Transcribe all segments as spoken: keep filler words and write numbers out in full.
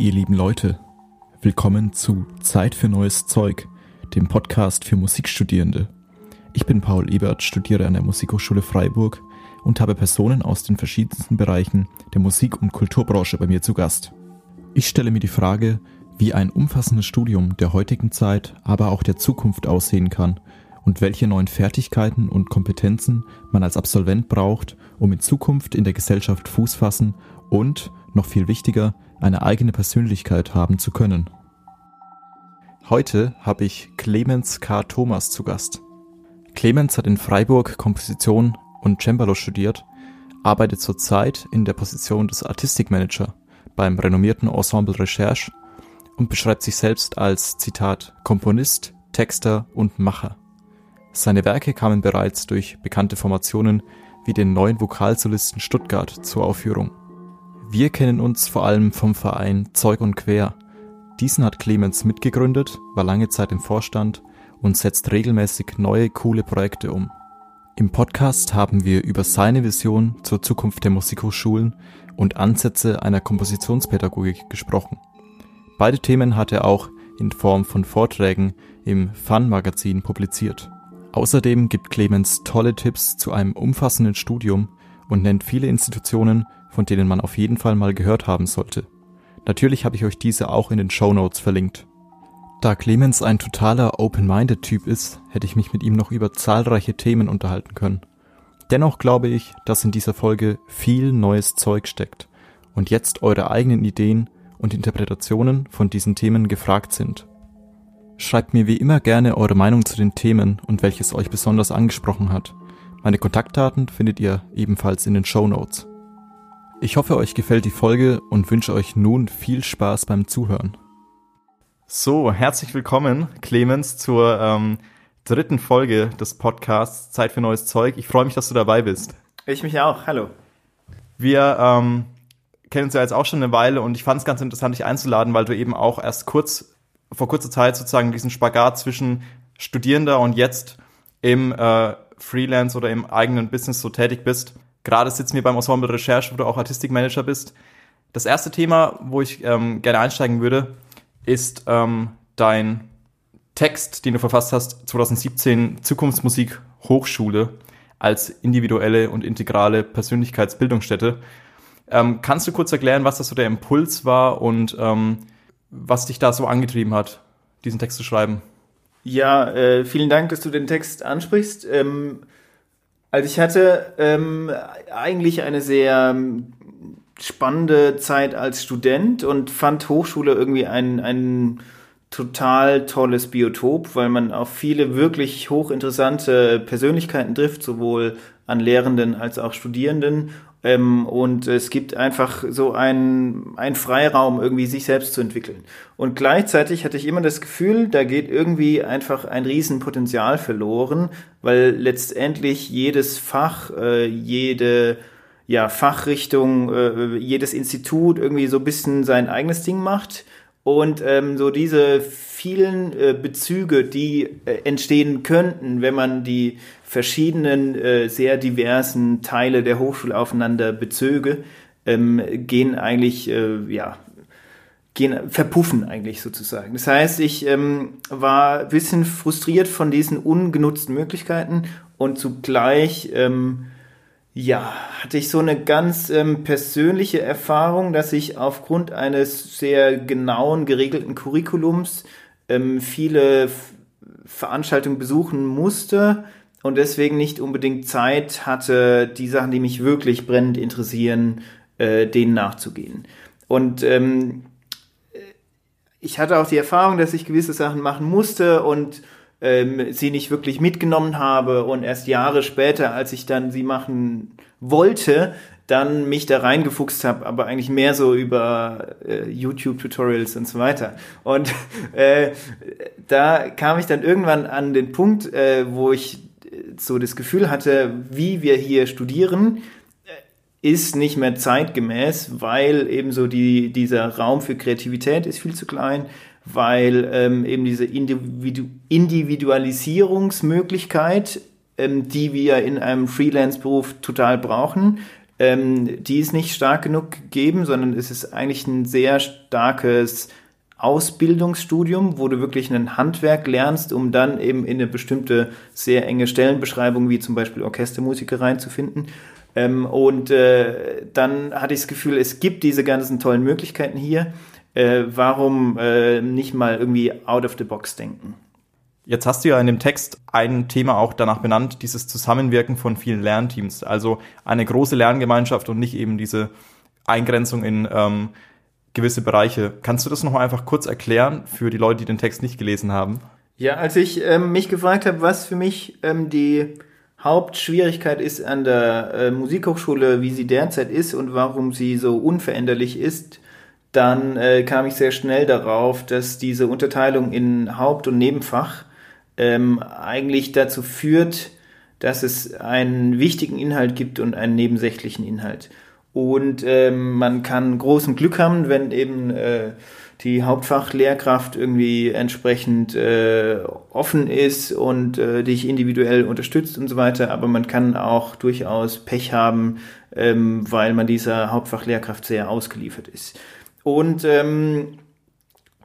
ihr lieben Leute. Willkommen zu Zeit für neues Zeug, dem Podcast für Musikstudierende. Ich bin Paul Ebert, studiere an der Musikhochschule Freiburg und habe Personen aus den verschiedensten Bereichen der Musik- und Kulturbranche bei mir zu Gast. Ich stelle mir die Frage, wie ein umfassendes Studium der heutigen Zeit, aber auch der Zukunft aussehen kann und welche neuen Fertigkeiten und Kompetenzen man als Absolvent braucht, um in Zukunft in der Gesellschaft Fuß fassen und, noch viel wichtiger, eine eigene Persönlichkeit haben zu können. Heute habe ich Clemens K. Thomas zu Gast. Clemens hat in Freiburg Komposition und Cembalo studiert, arbeitet zurzeit in der Position des Artistikmanager beim renommierten Ensemble Recherche und beschreibt sich selbst als, Zitat, Komponist, Texter und Macher. Seine Werke kamen bereits durch bekannte Formationen wie den Neuen Vokalsolisten Stuttgart zur Aufführung. Wir kennen uns vor allem vom Verein Zeug und Quer. Diesen hat Clemens mitgegründet, war lange Zeit im Vorstand und setzt regelmäßig neue, coole Projekte um. Im Podcast haben wir über seine Vision zur Zukunft der Musikhochschulen und Ansätze einer Kompositionspädagogik gesprochen. Beide Themen hat er auch in Form von Vorträgen im Fun-Magazin publiziert. Außerdem gibt Clemens tolle Tipps zu einem umfassenden Studium und nennt viele Institutionen, von denen man auf jeden Fall mal gehört haben sollte. Natürlich habe ich euch diese auch in den Shownotes verlinkt. Da Clemens ein totaler Open-Minded-Typ ist, hätte ich mich mit ihm noch über zahlreiche Themen unterhalten können. Dennoch glaube ich, dass in dieser Folge viel neues Zeug steckt und jetzt eure eigenen Ideen und Interpretationen von diesen Themen gefragt sind. Schreibt mir wie immer gerne eure Meinung zu den Themen und welches euch besonders angesprochen hat. Meine Kontaktdaten findet ihr ebenfalls in den Shownotes. Ich hoffe, euch gefällt die Folge und wünsche euch nun viel Spaß beim Zuhören. So, herzlich willkommen, Clemens, zur ähm, dritten Folge des Podcasts Zeit für neues Zeug. Ich freue mich, dass du dabei bist. Ich mich auch, hallo. Wir ähm, kennen uns ja jetzt auch schon eine Weile und ich fand es ganz interessant, dich einzuladen, weil du eben auch erst kurz vor kurzer Zeit sozusagen diesen Spagat zwischen Studierender und jetzt im äh, Freelance oder im eigenen Business so tätig bist. Gerade sitzen wir beim Ensemble Recherche, wo du auch Artistikmanager bist. Das erste Thema, wo ich ähm, gerne einsteigen würde, ist ähm, dein Text, den du verfasst hast, zwanzig siebzehn, Zukunftsmusik Hochschule als individuelle und integrale Persönlichkeitsbildungsstätte. Ähm, kannst du kurz erklären, was das so der Impuls war und ähm, was dich da so angetrieben hat, diesen Text zu schreiben? Ja, äh, vielen Dank, dass du den Text ansprichst. Ähm, also ich hatte ähm, eigentlich eine sehr spannende Zeit als Student und fand Hochschule irgendwie ein, ein total tolles Biotop, weil man auf viele wirklich hochinteressante Persönlichkeiten trifft, sowohl an Lehrenden als auch Studierenden. Ähm, und es gibt einfach so einen, einen Freiraum, irgendwie sich selbst zu entwickeln. Und gleichzeitig hatte ich immer das Gefühl, da geht irgendwie einfach ein Riesenpotenzial verloren, weil letztendlich jedes Fach, äh, jede ja, Fachrichtung, äh, jedes Institut irgendwie so ein bisschen sein eigenes Ding macht. Und ähm, so diese vielen äh, Bezüge, die äh, entstehen könnten, wenn man die verschiedenen, äh, sehr diversen Teile der Hochschule aufeinander bezöge, ähm, gehen eigentlich, äh, ja, gehen, verpuffen eigentlich sozusagen. Das heißt, ich ähm, war ein bisschen frustriert von diesen ungenutzten Möglichkeiten und zugleich, ähm, ja, hatte ich so eine ganz ähm, persönliche Erfahrung, dass ich aufgrund eines sehr genauen, geregelten Curriculums ähm, viele F- Veranstaltungen besuchen musste und deswegen nicht unbedingt Zeit hatte, die Sachen, die mich wirklich brennend interessieren, äh, denen nachzugehen. Und ähm, ich hatte auch die Erfahrung, dass ich gewisse Sachen machen musste und sie nicht wirklich mitgenommen habe und erst Jahre später, als ich dann sie machen wollte, dann mich da reingefuchst habe, aber eigentlich mehr so über äh, YouTube-Tutorials und so weiter. Und äh, da kam ich dann irgendwann an den Punkt, äh, wo ich so das Gefühl hatte, wie wir hier studieren, ist nicht mehr zeitgemäß, weil eben so die, dieser Raum für Kreativität ist viel zu klein, weil ähm, eben diese Individu- Individualisierungsmöglichkeit, ähm, die wir in einem Freelance-Beruf total brauchen, ähm, die ist nicht stark genug gegeben, sondern es ist eigentlich ein sehr starkes Ausbildungsstudium, wo du wirklich ein Handwerk lernst, um dann eben in eine bestimmte sehr enge Stellenbeschreibung, wie zum Beispiel Orchestermusiker, reinzufinden. Ähm, und äh, dann hatte ich das Gefühl, es gibt diese ganzen tollen Möglichkeiten hier. Äh, warum äh, nicht mal irgendwie out of the box denken? Jetzt hast du ja in dem Text ein Thema auch danach benannt, dieses Zusammenwirken von vielen Lernteams. Also eine große Lerngemeinschaft und nicht eben diese Eingrenzung in ähm, gewisse Bereiche. Kannst du das nochmal einfach kurz erklären für die Leute, die den Text nicht gelesen haben? Ja, als ich ähm, mich gefragt habe, was für mich ähm, die Hauptschwierigkeit ist an der äh, Musikhochschule, wie sie derzeit ist und warum sie so unveränderlich ist, dann äh, kam ich sehr schnell darauf, dass diese Unterteilung in Haupt- und Nebenfach ähm, eigentlich dazu führt, dass es einen wichtigen Inhalt gibt und einen nebensächlichen Inhalt. Und ähm, man kann großen Glück haben, wenn eben äh, die Hauptfachlehrkraft irgendwie entsprechend äh, offen ist und äh, dich individuell unterstützt und so weiter. Aber man kann auch durchaus Pech haben, ähm, weil man dieser Hauptfachlehrkraft sehr ausgeliefert ist. Und ähm,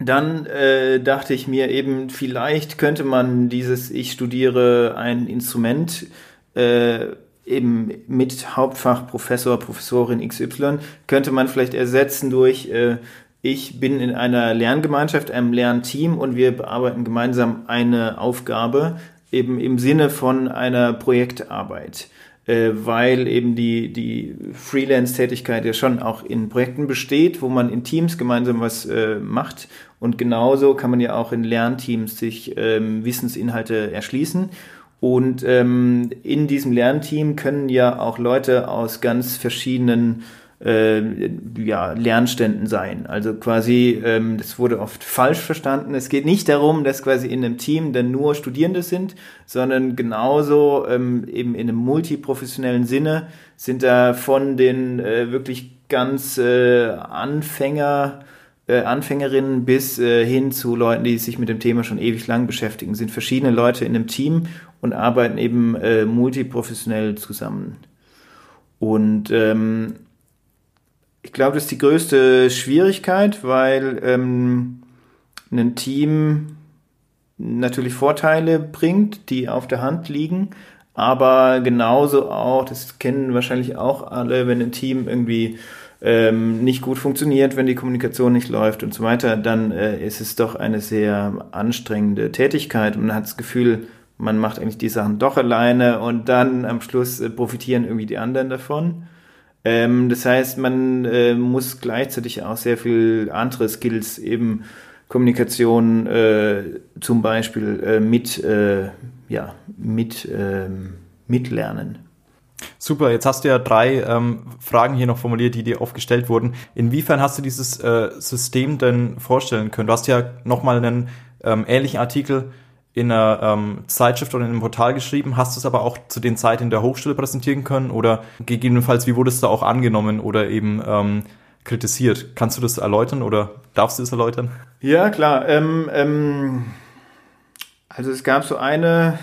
dann äh, dachte ich mir eben, vielleicht könnte man dieses Ich studiere ein Instrument äh, eben mit Hauptfachprofessor, Professorin X Y, könnte man vielleicht ersetzen durch äh, ich bin in einer Lerngemeinschaft, einem Lernteam und wir bearbeiten gemeinsam eine Aufgabe, eben im Sinne von einer Projektarbeit, äh, weil eben die, die Freelance-Tätigkeit ja schon auch in Projekten besteht, wo man in Teams gemeinsam was äh, macht, und genauso kann man ja auch in Lernteams sich äh, Wissensinhalte erschließen. Und ähm, in diesem Lernteam können ja auch Leute aus ganz verschiedenen äh, ja, Lernständen sein. Also quasi, ähm, das wurde oft falsch verstanden. Es geht nicht darum, dass quasi in einem Team dann nur Studierende sind, sondern genauso ähm, eben in einem multiprofessionellen Sinne sind da von den äh, wirklich ganz äh, Anfänger Äh, Anfängerinnen bis äh, hin zu Leuten, die sich mit dem Thema schon ewig lang beschäftigen, sind verschiedene Leute in einem Team und arbeiten eben äh, multiprofessionell zusammen. Und ähm, ich glaube, das ist die größte Schwierigkeit, weil ähm, ein Team natürlich Vorteile bringt, die auf der Hand liegen, aber genauso auch, das kennen wahrscheinlich auch alle, wenn ein Team irgendwie Ähm, nicht gut funktioniert, wenn die Kommunikation nicht läuft und so weiter, dann äh, ist es doch eine sehr anstrengende Tätigkeit und man hat das Gefühl, man macht eigentlich die Sachen doch alleine und dann am Schluss äh, profitieren irgendwie die anderen davon. Ähm, das heißt, man äh, muss gleichzeitig auch sehr viel andere Skills, eben Kommunikation äh, zum Beispiel äh, mit, äh, ja, mit, äh, mitlernen. Super, jetzt hast du ja drei ähm, Fragen hier noch formuliert, die dir oft gestellt wurden. Inwiefern hast du dieses äh, System denn vorstellen können? Du hast ja nochmal einen ähm, ähnlichen Artikel in einer ähm, Zeitschrift oder in einem Portal geschrieben. Hast du es aber auch zu den Zeiten in der Hochschule präsentieren können? Oder gegebenenfalls, wie wurde es da auch angenommen oder eben ähm, kritisiert? Kannst du das erläutern oder darfst du es erläutern? Ja, klar. Ähm, ähm, also es gab so eine...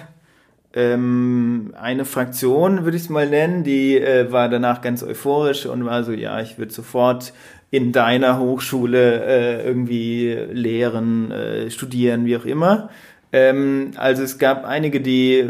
Ähm, eine Fraktion, würde ich es mal nennen, die äh, war danach ganz euphorisch und war so, ja, ich würde sofort in deiner Hochschule äh, irgendwie lehren, äh, studieren, wie auch immer. Ähm, also es gab einige, die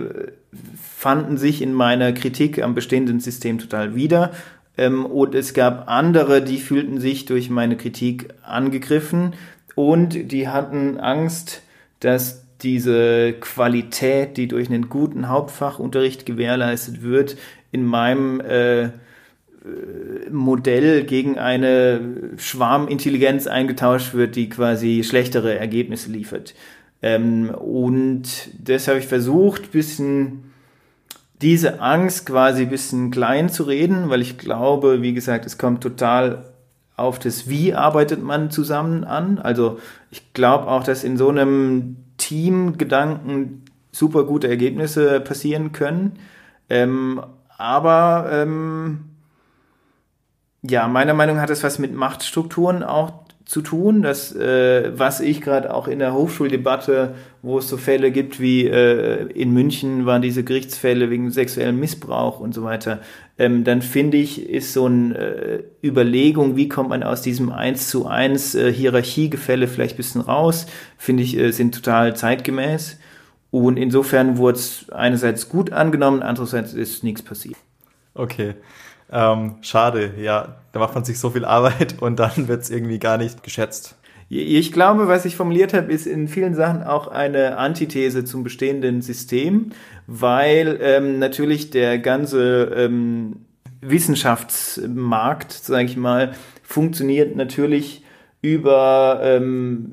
fanden sich in meiner Kritik am bestehenden System total wieder, ähm, und es gab andere, die fühlten sich durch meine Kritik angegriffen und die hatten Angst, dass diese Qualität, die durch einen guten Hauptfachunterricht gewährleistet wird, in meinem äh, Modell gegen eine Schwarmintelligenz eingetauscht wird, die quasi schlechtere Ergebnisse liefert. Ähm, und das habe ich versucht, ein bisschen diese Angst quasi ein bisschen klein zu reden, weil ich glaube, wie gesagt, es kommt total auf das Wie arbeitet man zusammen an. Also ich glaube auch, dass in so einem Teamgedanken super gute Ergebnisse passieren können. Ähm, aber ähm, ja, meiner Meinung nach hat das was mit Machtstrukturen auch zu tun, das, äh, was ich gerade auch in der Hochschuldebatte, wo es so Fälle gibt wie äh, in München waren diese Gerichtsfälle wegen sexuellem Missbrauch und so weiter, ähm, dann finde ich, ist so eine äh, Überlegung, wie kommt man aus diesem eins zu eins äh, Hierarchiegefälle vielleicht ein bisschen raus, finde ich, äh, sind total zeitgemäß. Und insofern wurde es einerseits gut angenommen, andererseits ist nichts passiert. Okay. Ähm, schade, ja, da macht man sich so viel Arbeit und dann wird es irgendwie gar nicht geschätzt. Ich glaube, was ich formuliert habe, ist in vielen Sachen auch eine Antithese zum bestehenden System, weil ähm, natürlich der ganze ähm, Wissenschaftsmarkt, sage ich mal, funktioniert natürlich über ähm,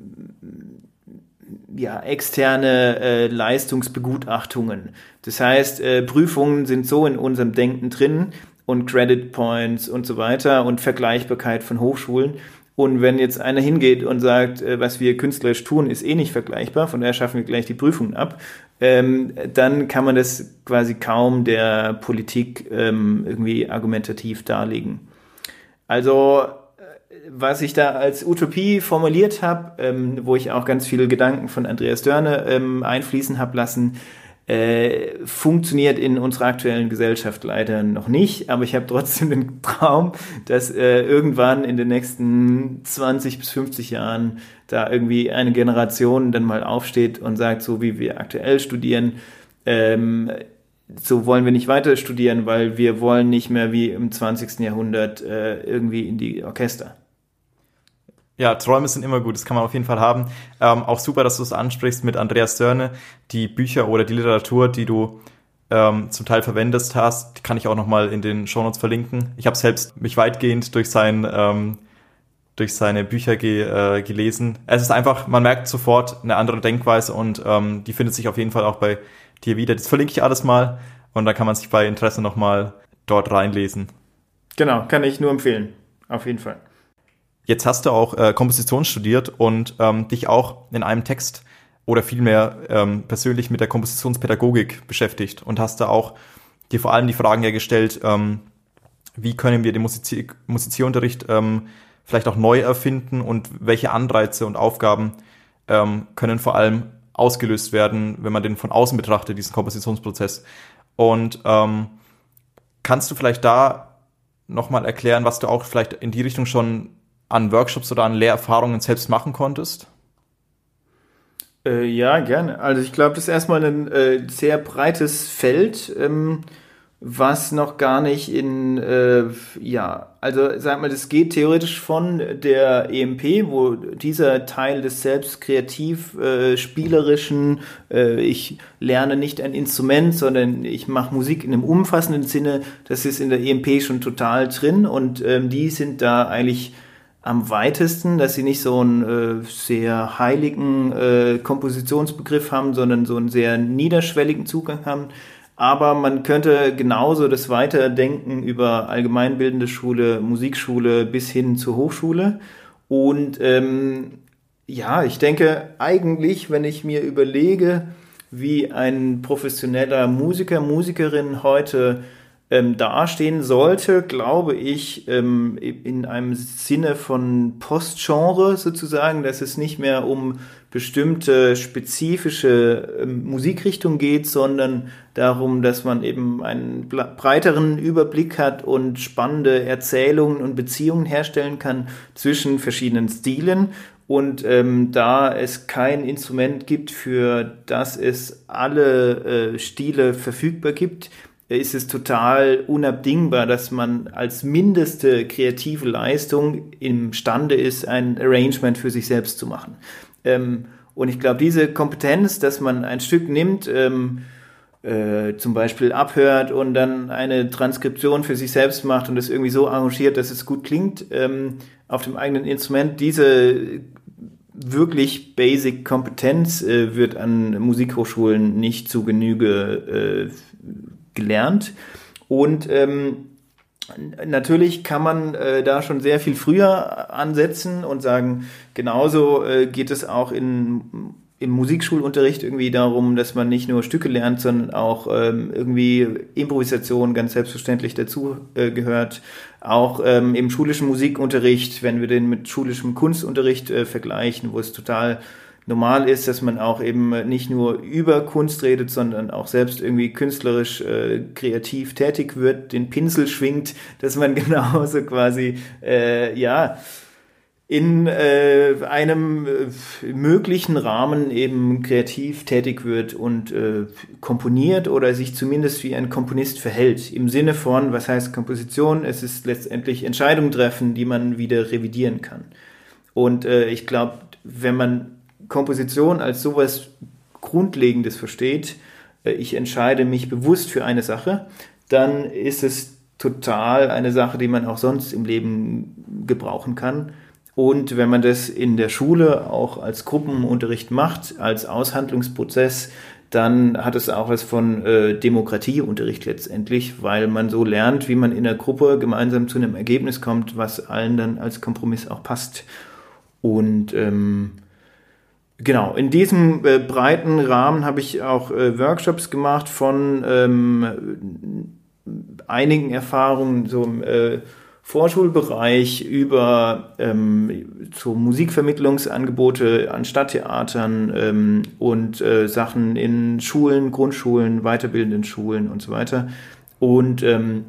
ja, externe äh, Leistungsbegutachtungen. Das heißt, äh, Prüfungen sind so in unserem Denken drin, und Credit Points und so weiter und Vergleichbarkeit von Hochschulen. Und wenn jetzt einer hingeht und sagt, was wir künstlerisch tun, ist eh nicht vergleichbar, von daher schaffen wir gleich die Prüfungen ab, ähm, dann kann man das quasi kaum der Politik ähm, irgendwie argumentativ darlegen. Also, was ich da als Utopie formuliert habe, ähm, wo ich auch ganz viele Gedanken von Andreas Dörne ähm, einfließen habe lassen, Äh, funktioniert in unserer aktuellen Gesellschaft leider noch nicht, aber ich habe trotzdem den Traum, dass äh, irgendwann in den nächsten zwanzig bis fünfzig Jahren da irgendwie eine Generation dann mal aufsteht und sagt, so wie wir aktuell studieren, ähm, so wollen wir nicht weiter studieren, weil wir wollen nicht mehr wie im zwanzigsten Jahrhundert äh, irgendwie in die Orchester. Ja, Träume sind immer gut, das kann man auf jeden Fall haben. Ähm, auch super, dass du es ansprichst mit Andreas Dörne. Die Bücher oder die Literatur, die du ähm, zum Teil verwendest hast, die kann ich auch nochmal in den Shownotes verlinken. Ich habe selbst mich weitgehend durch, sein, ähm, durch seine Bücher ge- äh, gelesen. Es ist einfach, man merkt sofort eine andere Denkweise und ähm, die findet sich auf jeden Fall auch bei dir wieder. Das verlinke ich alles mal und da kann man sich bei Interesse nochmal dort reinlesen. Genau, kann ich nur empfehlen, auf jeden Fall. Jetzt hast du auch äh, Komposition studiert und ähm, dich auch in einem Text oder vielmehr ähm, persönlich mit der Kompositionspädagogik beschäftigt und hast da auch dir vor allem die Fragen ja gestellt, ähm, wie können wir den Musizier- Musizierunterricht ähm, vielleicht auch neu erfinden und welche Anreize und Aufgaben ähm, können vor allem ausgelöst werden, wenn man den von außen betrachtet, diesen Kompositionsprozess. Und ähm, kannst du vielleicht da nochmal erklären, was du auch vielleicht in die Richtung schon an Workshops oder an Lehrerfahrungen selbst machen konntest? Äh, ja, gerne. Also ich glaube, das ist erstmal ein äh, sehr breites Feld, ähm, was noch gar nicht in, äh, ja, also sag mal, das geht theoretisch von der E M P, wo dieser Teil des selbst kreativ äh, spielerischen, äh, ich lerne nicht ein Instrument, sondern ich mache Musik in einem umfassenden Sinne, das ist in der E M P schon total drin und ähm, die sind da eigentlich am weitesten, dass sie nicht so einen äh, sehr heiligen äh, Kompositionsbegriff haben, sondern so einen sehr niederschwelligen Zugang haben. Aber man könnte genauso das weiterdenken über allgemeinbildende Schule, Musikschule bis hin zur Hochschule. Und ähm, ja, ich denke eigentlich, wenn ich mir überlege, wie ein professioneller Musiker, Musikerin heute Ähm, dastehen sollte, glaube ich, ähm, in einem Sinne von Postgenre sozusagen, dass es nicht mehr um bestimmte spezifische ähm, Musikrichtung geht, sondern darum, dass man eben einen breiteren Überblick hat und spannende Erzählungen und Beziehungen herstellen kann zwischen verschiedenen Stilen. Und ähm, da es kein Instrument gibt, für das es alle äh, Stile verfügbar gibt, ist es total unabdingbar, dass man als mindeste kreative Leistung imstande ist, ein Arrangement für sich selbst zu machen. Ähm, und ich glaube, diese Kompetenz, dass man ein Stück nimmt, ähm, äh, zum Beispiel abhört und dann eine Transkription für sich selbst macht und das irgendwie so arrangiert, dass es gut klingt, ähm, auf dem eigenen Instrument, diese wirklich basic Kompetenz äh, wird an Musikhochschulen nicht zu Genüge äh, gelernt und ähm, natürlich kann man äh, da schon sehr viel früher ansetzen und sagen, genauso äh, geht es auch in, im Musikschulunterricht irgendwie darum, dass man nicht nur Stücke lernt, sondern auch ähm, irgendwie Improvisation ganz selbstverständlich dazu äh, gehört, auch ähm, im schulischen Musikunterricht, wenn wir den mit schulischem Kunstunterricht äh, vergleichen, wo es total normal ist, dass man auch eben nicht nur über Kunst redet, sondern auch selbst irgendwie künstlerisch äh, kreativ tätig wird, den Pinsel schwingt, dass man genauso quasi, äh, ja, in äh, einem äh, möglichen Rahmen eben kreativ tätig wird und äh, komponiert oder sich zumindest wie ein Komponist verhält. Im Sinne von, was heißt Komposition? Es ist letztendlich Entscheidungen treffen, die man wieder revidieren kann. Und äh, ich glaube, wenn man Komposition als sowas Grundlegendes versteht, äh, ich entscheide mich bewusst für eine Sache, dann ist es total eine Sache, die man auch sonst im Leben gebrauchen kann. Und wenn man das in der Schule auch als Gruppenunterricht macht, als Aushandlungsprozess, dann hat es auch was von äh, Demokratieunterricht letztendlich, weil man so lernt, wie man in der Gruppe gemeinsam zu einem Ergebnis kommt, was allen dann als Kompromiss auch passt. Und ähm, genau, in diesem äh, breiten Rahmen habe ich auch äh, Workshops gemacht von ähm, einigen Erfahrungen, so äh, Vorschulbereich über ähm, so Musikvermittlungsangebote an Stadttheatern ähm, und äh, Sachen in Schulen, Grundschulen, weiterbildenden Schulen und so weiter. Und ähm,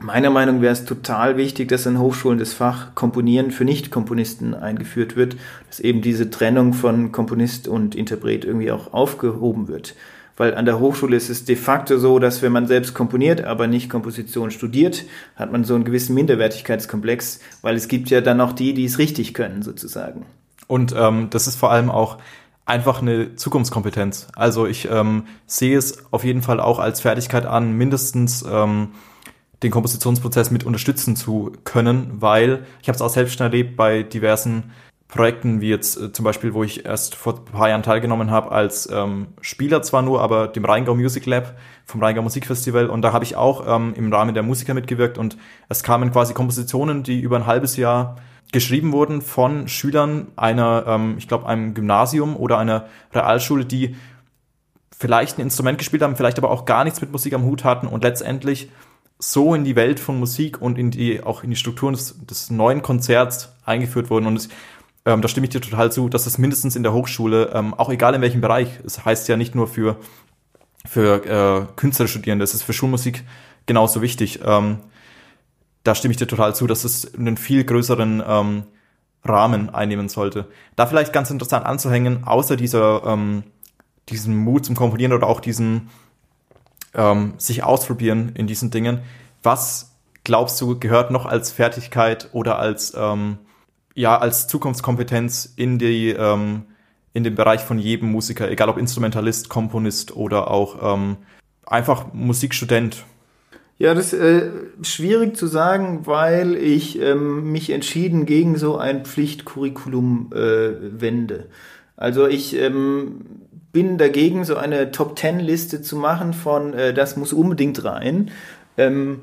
meiner Meinung wäre es total wichtig, dass an Hochschulen das Fach Komponieren für Nicht-Komponisten eingeführt wird, dass eben diese Trennung von Komponist und Interpret irgendwie auch aufgehoben wird. Weil an der Hochschule ist es de facto so, dass wenn man selbst komponiert, aber nicht Komposition studiert, hat man so einen gewissen Minderwertigkeitskomplex, weil es gibt ja dann auch die, die es richtig können sozusagen. Und ähm, das ist vor allem auch einfach eine Zukunftskompetenz. Also ich ähm, sehe es auf jeden Fall auch als Fertigkeit an, mindestens ähm, den Kompositionsprozess mit unterstützen zu können, weil ich habe es auch selbst schon erlebt bei diversen Projekten wie jetzt äh, zum Beispiel, wo ich erst vor ein paar Jahren teilgenommen habe, als ähm, Spieler zwar nur, aber dem Rheingau Music Lab vom Rheingau Musikfestival, und da habe ich auch ähm, im Rahmen der Musiker mitgewirkt, und es kamen quasi Kompositionen, die über ein halbes Jahr geschrieben wurden von Schülern einer, ähm, ich glaube, einem Gymnasium oder einer Realschule, die vielleicht ein Instrument gespielt haben, vielleicht aber auch gar nichts mit Musik am Hut hatten und letztendlich so in die Welt von Musik und in die auch in die Strukturen des, des neuen Konzerts eingeführt wurden. Und es Ähm, da stimme ich dir total zu, dass das mindestens in der Hochschule, ähm, auch egal in welchem Bereich, es heißt ja nicht nur für, für äh, Künstlerstudierende, es ist für Schulmusik genauso wichtig. Ähm, da stimme ich dir total zu, dass es einen viel größeren ähm, Rahmen einnehmen sollte. Da vielleicht ganz interessant anzuhängen, außer dieser, ähm, diesem Mut zum Komponieren oder auch diesem ähm, sich ausprobieren in diesen Dingen, was glaubst du, gehört noch als Fertigkeit oder als ähm, ja, als Zukunftskompetenz in die, ähm, in den Bereich von jedem Musiker, egal ob Instrumentalist, Komponist oder auch ähm, einfach Musikstudent? Ja, das ist äh, schwierig zu sagen, weil ich ähm, mich entschieden gegen so ein Pflichtcurriculum äh, wende. Also ich ähm, bin dagegen, so eine Top-Ten-Liste zu machen von äh, das muss unbedingt rein. Ähm,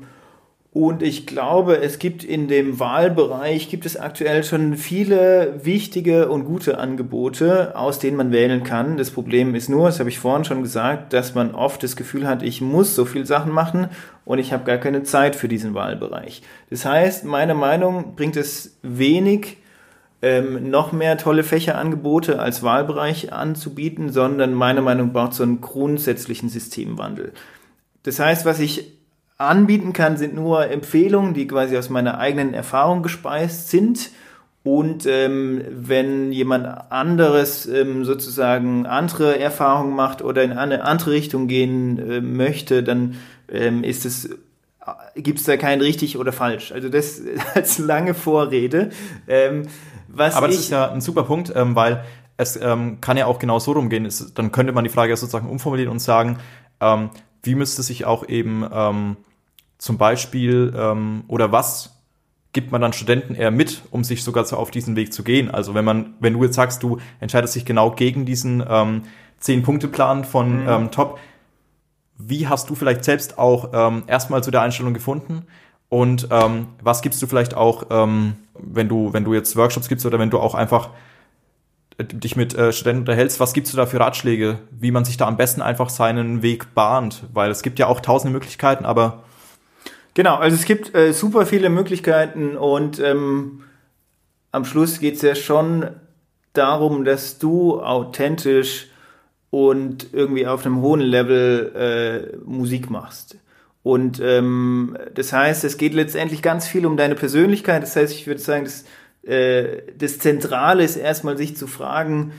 Und ich glaube, es gibt in dem Wahlbereich, gibt es aktuell schon viele wichtige und gute Angebote, aus denen man wählen kann. Das Problem ist nur, das habe ich vorhin schon gesagt, dass man oft das Gefühl hat, ich muss so viele Sachen machen und ich habe gar keine Zeit für diesen Wahlbereich. Das heißt, meiner Meinung bringt es wenig, ähm, noch mehr tolle Fächerangebote als Wahlbereich anzubieten, sondern meiner Meinung braucht es so einen grundsätzlichen Systemwandel. Das heißt, was ich anbieten kann, sind nur Empfehlungen, die quasi aus meiner eigenen Erfahrung gespeist sind, und ähm, wenn jemand anderes ähm, sozusagen andere Erfahrungen macht oder in eine andere Richtung gehen äh, möchte, dann ähm, ist es, gibt es da kein richtig oder falsch. Also das als lange Vorrede. Ähm, was Aber das ich, ist ja ein super Punkt, ähm, weil es ähm, kann ja auch genau so rumgehen. Es, dann könnte man die Frage sozusagen umformulieren und sagen, ähm, wie müsste sich auch eben ähm, zum Beispiel, ähm, oder was gibt man dann Studenten eher mit, um sich sogar so auf diesen Weg zu gehen? Also wenn man, wenn du jetzt sagst, du entscheidest dich genau gegen diesen ähm, Zehn-Punkte-Plan von mhm. ähm, Top, wie hast du vielleicht selbst auch ähm, erstmal zu der Einstellung gefunden? Und ähm, was gibst du vielleicht auch, ähm, wenn du, wenn du jetzt Workshops gibst oder wenn du auch einfach dich mit äh, Studenten unterhältst, was gibst du da für Ratschläge, wie man sich da am besten einfach seinen Weg bahnt? Weil es gibt ja auch tausende Möglichkeiten, aber... Genau, also es gibt äh, super viele Möglichkeiten und ähm, am Schluss geht es ja schon darum, dass du authentisch und irgendwie auf einem hohen Level äh, Musik machst. Und ähm, das heißt, es geht letztendlich ganz viel um deine Persönlichkeit. Das heißt, ich würde sagen, das, äh, das Zentrale ist erstmal, sich zu fragen,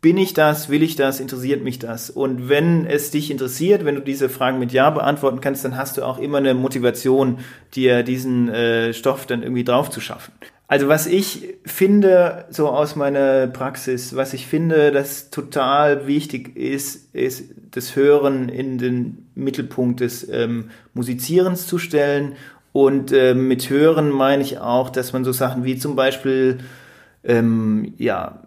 bin ich das, will ich das, interessiert mich das? Und wenn es dich interessiert, wenn du diese Fragen mit Ja beantworten kannst, dann hast du auch immer eine Motivation, dir diesen äh, Stoff dann irgendwie drauf zu schaffen. Also was ich finde, so aus meiner Praxis, was ich finde, das total wichtig ist, ist das Hören in den Mittelpunkt des ähm, Musizierens zu stellen. Und äh, mit Hören meine ich auch, dass man so Sachen wie zum Beispiel, ähm, ja,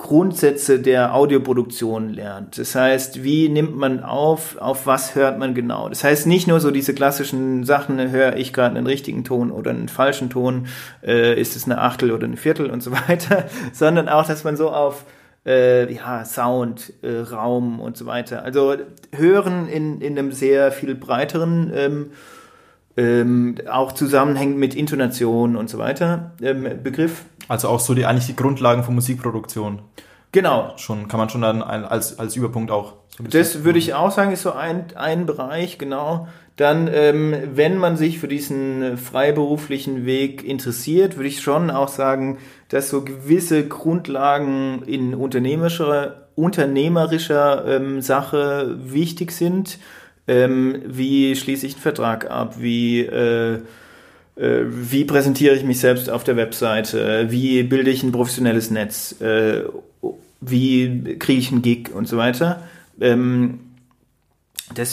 Grundsätze der Audioproduktion lernt. Das heißt, wie nimmt man auf, auf was hört man genau? Das heißt, nicht nur so diese klassischen Sachen, höre ich gerade einen richtigen Ton oder einen falschen Ton, äh, ist es eine Achtel oder eine Viertel und so weiter, sondern auch, dass man so auf äh, ja, Sound, äh, Raum und so weiter, also Hören in, in einem sehr viel breiteren ähm, ähm, auch zusammenhängt mit Intonation und so weiter, ähm, Begriff. Also auch so die eigentlich die Grundlagen von Musikproduktion. Genau. Schon, kann man schon dann ein, als, als Überpunkt auch. So das würde ich auch sagen, ist so ein, ein Bereich, genau. Dann, ähm, wenn man sich für diesen freiberuflichen Weg interessiert, würde ich schon auch sagen, dass so gewisse Grundlagen in unternehmerischer, unternehmerischer ähm, Sache wichtig sind. Ähm, wie schließe ich einen Vertrag ab? Wie... Äh, Wie präsentiere ich mich selbst auf der Webseite? Wie bilde ich ein professionelles Netz? Wie kriege ich einen Gig und so weiter? Das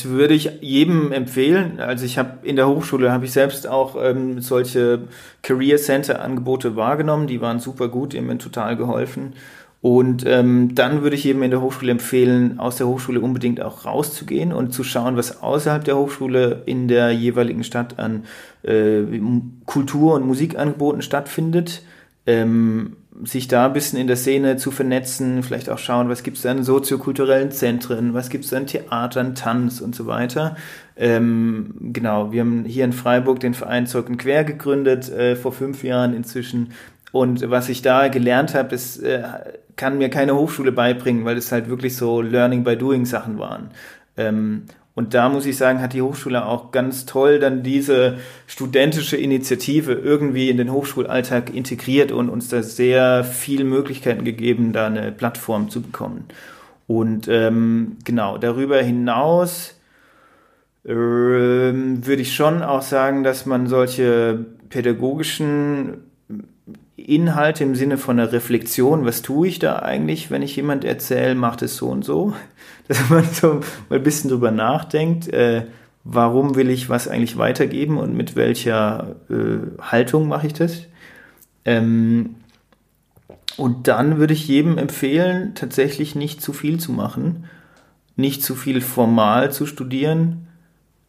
würde ich jedem empfehlen. Also ich habe in der Hochschule habe ich selbst auch solche Career Center Angebote wahrgenommen. Die waren super gut, die haben mir total geholfen. Und ähm, dann würde ich jedem in der Hochschule empfehlen, aus der Hochschule unbedingt auch rauszugehen und zu schauen, was außerhalb der Hochschule in der jeweiligen Stadt an äh, Kultur- und Musikangeboten stattfindet. Ähm, sich da ein bisschen in der Szene zu vernetzen, vielleicht auch schauen, was gibt es an soziokulturellen Zentren, was gibt es an Theatern, Tanz und so weiter. Ähm, genau, wir haben hier in Freiburg den Verein Zeug und Quer gegründet, äh, vor fünf Jahren inzwischen. Und was ich da gelernt habe, das äh, kann mir keine Hochschule beibringen, weil es halt wirklich so Learning-by-Doing-Sachen waren. Ähm, und da muss ich sagen, hat die Hochschule auch ganz toll dann diese studentische Initiative irgendwie in den Hochschulalltag integriert und uns da sehr viele Möglichkeiten gegeben, da eine Plattform zu bekommen. Und ähm, genau, darüber hinaus äh, würde ich schon auch sagen, dass man solche pädagogischen Inhalte im Sinne von einer Reflexion, was tue ich da eigentlich, wenn ich jemand erzähle, macht es so und so, dass man so mal ein bisschen drüber nachdenkt, äh, warum will ich was eigentlich weitergeben und mit welcher äh, Haltung mache ich das. Ähm, und dann würde ich jedem empfehlen, tatsächlich nicht zu viel zu machen, nicht zu viel formal zu studieren,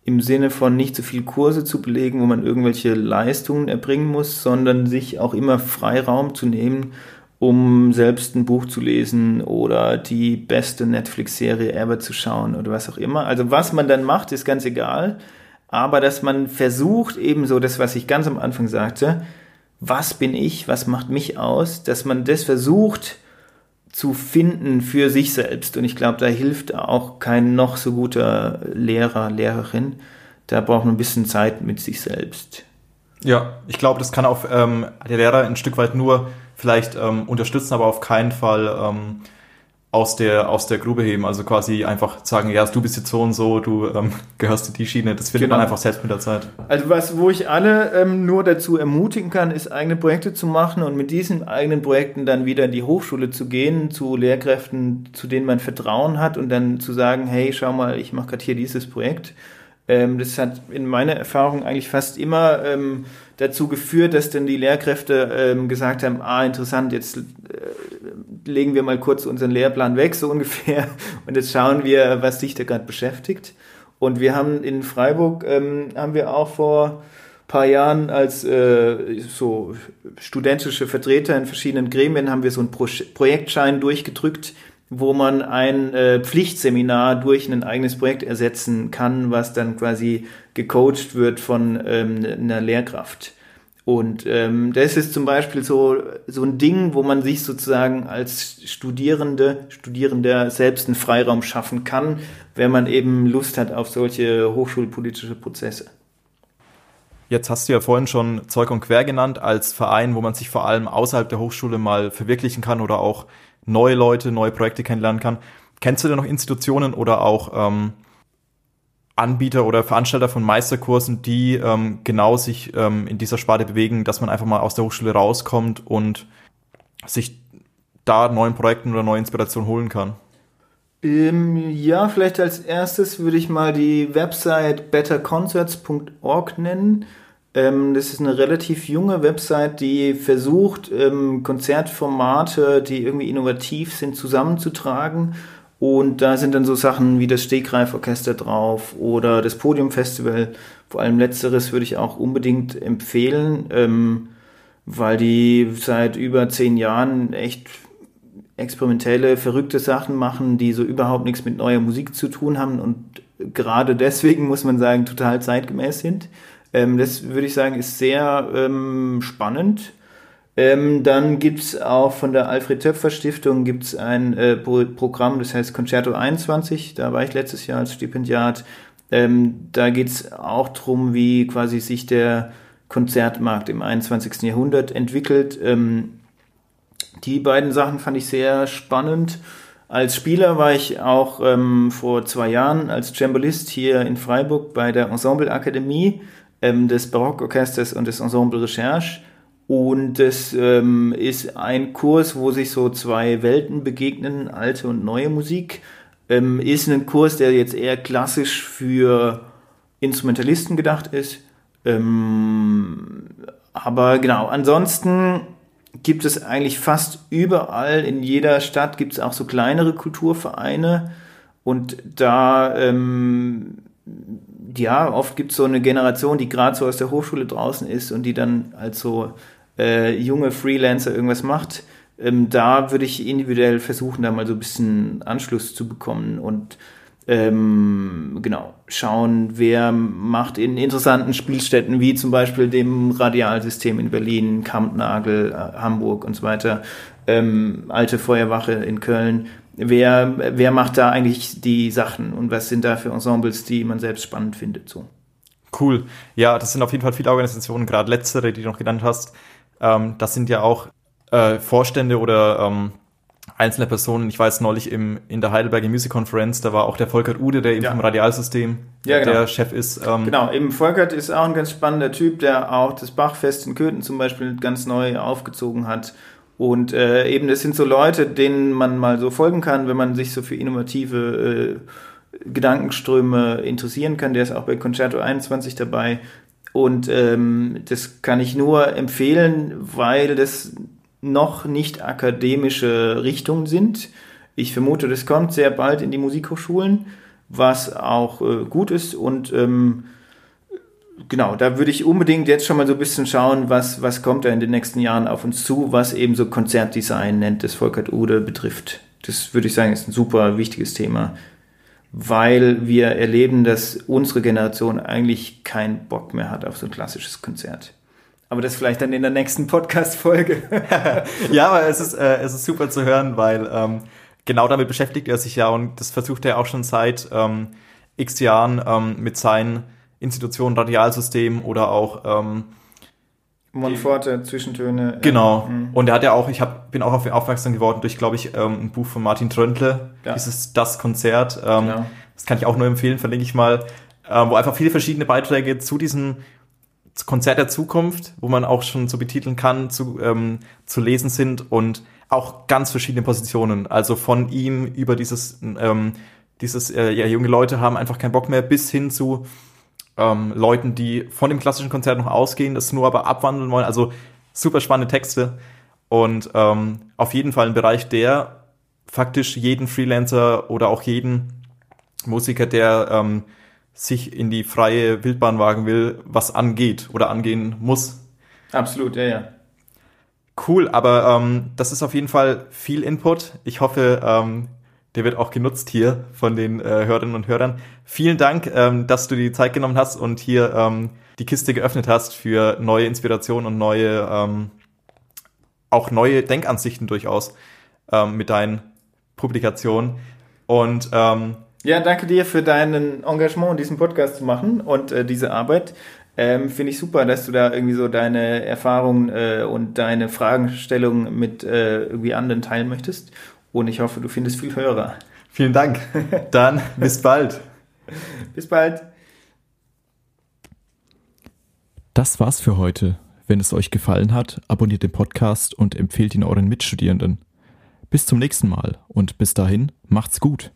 im Sinne von nicht so viel Kurse zu belegen, wo man irgendwelche Leistungen erbringen muss, sondern sich auch immer Freiraum zu nehmen, um selbst ein Buch zu lesen oder die beste Netflix-Serie ever zu schauen oder was auch immer. Also was man dann macht, ist ganz egal, aber dass man versucht, ebenso das, was ich ganz am Anfang sagte, was bin ich, was macht mich aus, dass man das versucht zu finden für sich selbst. Und ich glaube, da hilft auch kein noch so guter Lehrer, Lehrerin. Da braucht man ein bisschen Zeit mit sich selbst. Ja, ich glaube, das kann auch ähm, der Lehrer ein Stück weit nur vielleicht ähm, unterstützen, aber auf keinen Fall ähm, aus der, aus der Grube heben. Also quasi einfach sagen, ja, du bist jetzt so und so, du ähm, gehörst zu die Schiene. Das findet genau. Man einfach selbst mit der Zeit. Also was, wo ich alle ähm, nur dazu ermutigen kann, ist, eigene Projekte zu machen und mit diesen eigenen Projekten dann wieder in die Hochschule zu gehen, zu Lehrkräften, zu denen man Vertrauen hat und dann zu sagen, hey, schau mal, ich mache gerade hier dieses Projekt. Ähm, das hat in meiner Erfahrung eigentlich fast immer ähm, dazu geführt, dass dann die Lehrkräfte ähm, gesagt haben, ah, interessant, jetzt äh, legen wir mal kurz unseren Lehrplan weg, so ungefähr, und jetzt schauen wir, was dich da gerade beschäftigt. Und wir haben in Freiburg, ähm, haben wir auch vor ein paar Jahren als äh, so studentische Vertreter in verschiedenen Gremien, haben wir so einen Pro- Projektschein durchgedrückt, wo man ein äh, Pflichtseminar durch ein eigenes Projekt ersetzen kann, was dann quasi gecoacht wird von ähm, einer Lehrkraft. Und ähm, das ist zum Beispiel so, so ein Ding, wo man sich sozusagen als Studierende, Studierender selbst einen Freiraum schaffen kann, wenn man eben Lust hat auf solche hochschulpolitische Prozesse. Jetzt hast du ja vorhin schon Zeug und Quer genannt als Verein, wo man sich vor allem außerhalb der Hochschule mal verwirklichen kann oder auch neue Leute, neue Projekte kennenlernen kann. Kennst du denn noch Institutionen oder auch ähm, Anbieter oder Veranstalter von Meisterkursen, die ähm, genau sich ähm, in dieser Sparte bewegen, dass man einfach mal aus der Hochschule rauskommt und sich da neuen Projekten oder neue Inspirationen holen kann? Ähm, ja, vielleicht als erstes würde ich mal die Website better concerts punkt org nennen. Ähm, das ist eine relativ junge Website, die versucht, ähm, Konzertformate, die irgendwie innovativ sind, zusammenzutragen. Und da sind dann so Sachen wie das Stegreiforchester drauf oder das Podiumfestival. Vor allem letzteres würde ich auch unbedingt empfehlen, ähm, weil die seit über zehn Jahren echt experimentelle, verrückte Sachen machen, die so überhaupt nichts mit neuer Musik zu tun haben und gerade deswegen, muss man sagen, total zeitgemäß sind. Ähm, das würde ich sagen, ist sehr ähm, spannend. Ähm, dann gibt's auch von der Alfred-Töpfer-Stiftung gibt's ein äh, Programm, das heißt Concerto einundzwanzig, da war ich letztes Jahr als Stipendiat. Ähm, da geht's auch drum, wie quasi sich der Konzertmarkt im einundzwanzigsten Jahrhundert entwickelt. Ähm, Die beiden Sachen fand ich sehr spannend. Als Spieler war ich auch ähm, vor zwei Jahren als Cembalist hier in Freiburg bei der Ensemble Akademie ähm, des Barockorchesters und des Ensemble Recherche. Und das ähm, ist ein Kurs, wo sich so zwei Welten begegnen, alte und neue Musik. Ähm, ist ein Kurs, der jetzt eher klassisch für Instrumentalisten gedacht ist. Ähm, aber genau, ansonsten gibt es eigentlich fast überall, in jeder Stadt gibt es auch so kleinere Kulturvereine und da, ähm, ja, oft gibt es so eine Generation, die gerade so aus der Hochschule draußen ist und die dann als so äh, junge Freelancer irgendwas macht. Ähm, da würde ich individuell versuchen, da mal so ein bisschen Anschluss zu bekommen und ähm, genau, schauen, wer macht in interessanten Spielstätten wie zum Beispiel dem Radialsystem in Berlin, Kampnagel, Hamburg und so weiter, ähm, Alte Feuerwache in Köln. Wer, wer macht da eigentlich die Sachen und was sind da für Ensembles, die man selbst spannend findet? So. Cool. Ja, das sind auf jeden Fall viele Organisationen, gerade letztere, die du noch genannt hast. Ähm, das sind ja auch äh, Vorstände oder ähm einzelne Personen. Ich weiß neulich im, in der Heidelberger Music Conference, da war auch der Volkert Ude, der eben ja. vom Radialsystem ja, genau. der Chef ist. Ähm genau, eben Volkert ist auch ein ganz spannender Typ, der auch das Bachfest in Köthen zum Beispiel ganz neu aufgezogen hat. Und äh, eben, das sind so Leute, denen man mal so folgen kann, wenn man sich so für innovative äh, Gedankenströme interessieren kann. Der ist auch bei Concerto einundzwanzig dabei. Und ähm, das kann ich nur empfehlen, weil das noch nicht akademische Richtungen sind. Ich vermute, das kommt sehr bald in die Musikhochschulen, was auch äh, gut ist. Und ähm, genau, da würde ich unbedingt jetzt schon mal so ein bisschen schauen, was, was kommt da in den nächsten Jahren auf uns zu, was eben so Konzertdesign nennt, das Volkert Ude betrifft. Das würde ich sagen, ist ein super wichtiges Thema, weil wir erleben, dass unsere Generation eigentlich keinen Bock mehr hat auf so ein klassisches Konzert. Aber das vielleicht dann in der nächsten Podcast-Folge. Ja, aber es ist, äh, es ist super zu hören, weil ähm, genau damit beschäftigt er sich ja und das versucht er auch schon seit ähm, x Jahren ähm, mit seinen Institutionen, Radialsystem oder auch ähm, Montforte, Zwischentöne. Genau. Ähm, und er hat ja auch, ich hab, bin auch auf ihn aufmerksam geworden durch, glaube ich, ähm, ein Buch von Martin Tröndle, ja. dieses Das Konzert. Ähm, genau. Das kann ich auch nur empfehlen, verlinke ich mal, ähm, wo einfach viele verschiedene Beiträge zu diesem Konzert der Zukunft, wo man auch schon so betiteln kann, zu, ähm, zu lesen sind und auch ganz verschiedene Positionen. Also von ihm über dieses, ähm, dieses äh, ja, junge Leute haben einfach keinen Bock mehr, bis hin zu ähm, Leuten, die von dem klassischen Konzert noch ausgehen, das nur aber abwandeln wollen. Also super spannende Texte und ähm, auf jeden Fall ein Bereich, der faktisch jeden Freelancer oder auch jeden Musiker, der ähm, sich in die freie Wildbahn wagen will, was angeht oder angehen muss. Absolut, ja, ja. Cool, aber ähm, das ist auf jeden Fall viel Input. Ich hoffe, ähm, der wird auch genutzt hier von den äh, Hörerinnen und Hörern. Vielen Dank, ähm, dass du dir die Zeit genommen hast und hier ähm, die Kiste geöffnet hast für neue Inspirationen und neue, ähm, auch neue Denkansichten durchaus ähm, mit deinen Publikationen. Und ähm, ja, danke dir für dein Engagement, diesen Podcast zu machen und äh, diese Arbeit. Ähm, finde ich super, dass du da irgendwie so deine Erfahrungen äh, und deine Fragestellungen mit äh, irgendwie anderen teilen möchtest. Und ich hoffe, du findest viel Hörer. Vielen Dank. Dann bis bald. Bis bald. Das war's für heute. Wenn es euch gefallen hat, abonniert den Podcast und empfehlt ihn euren Mitstudierenden. Bis zum nächsten Mal und bis dahin macht's gut.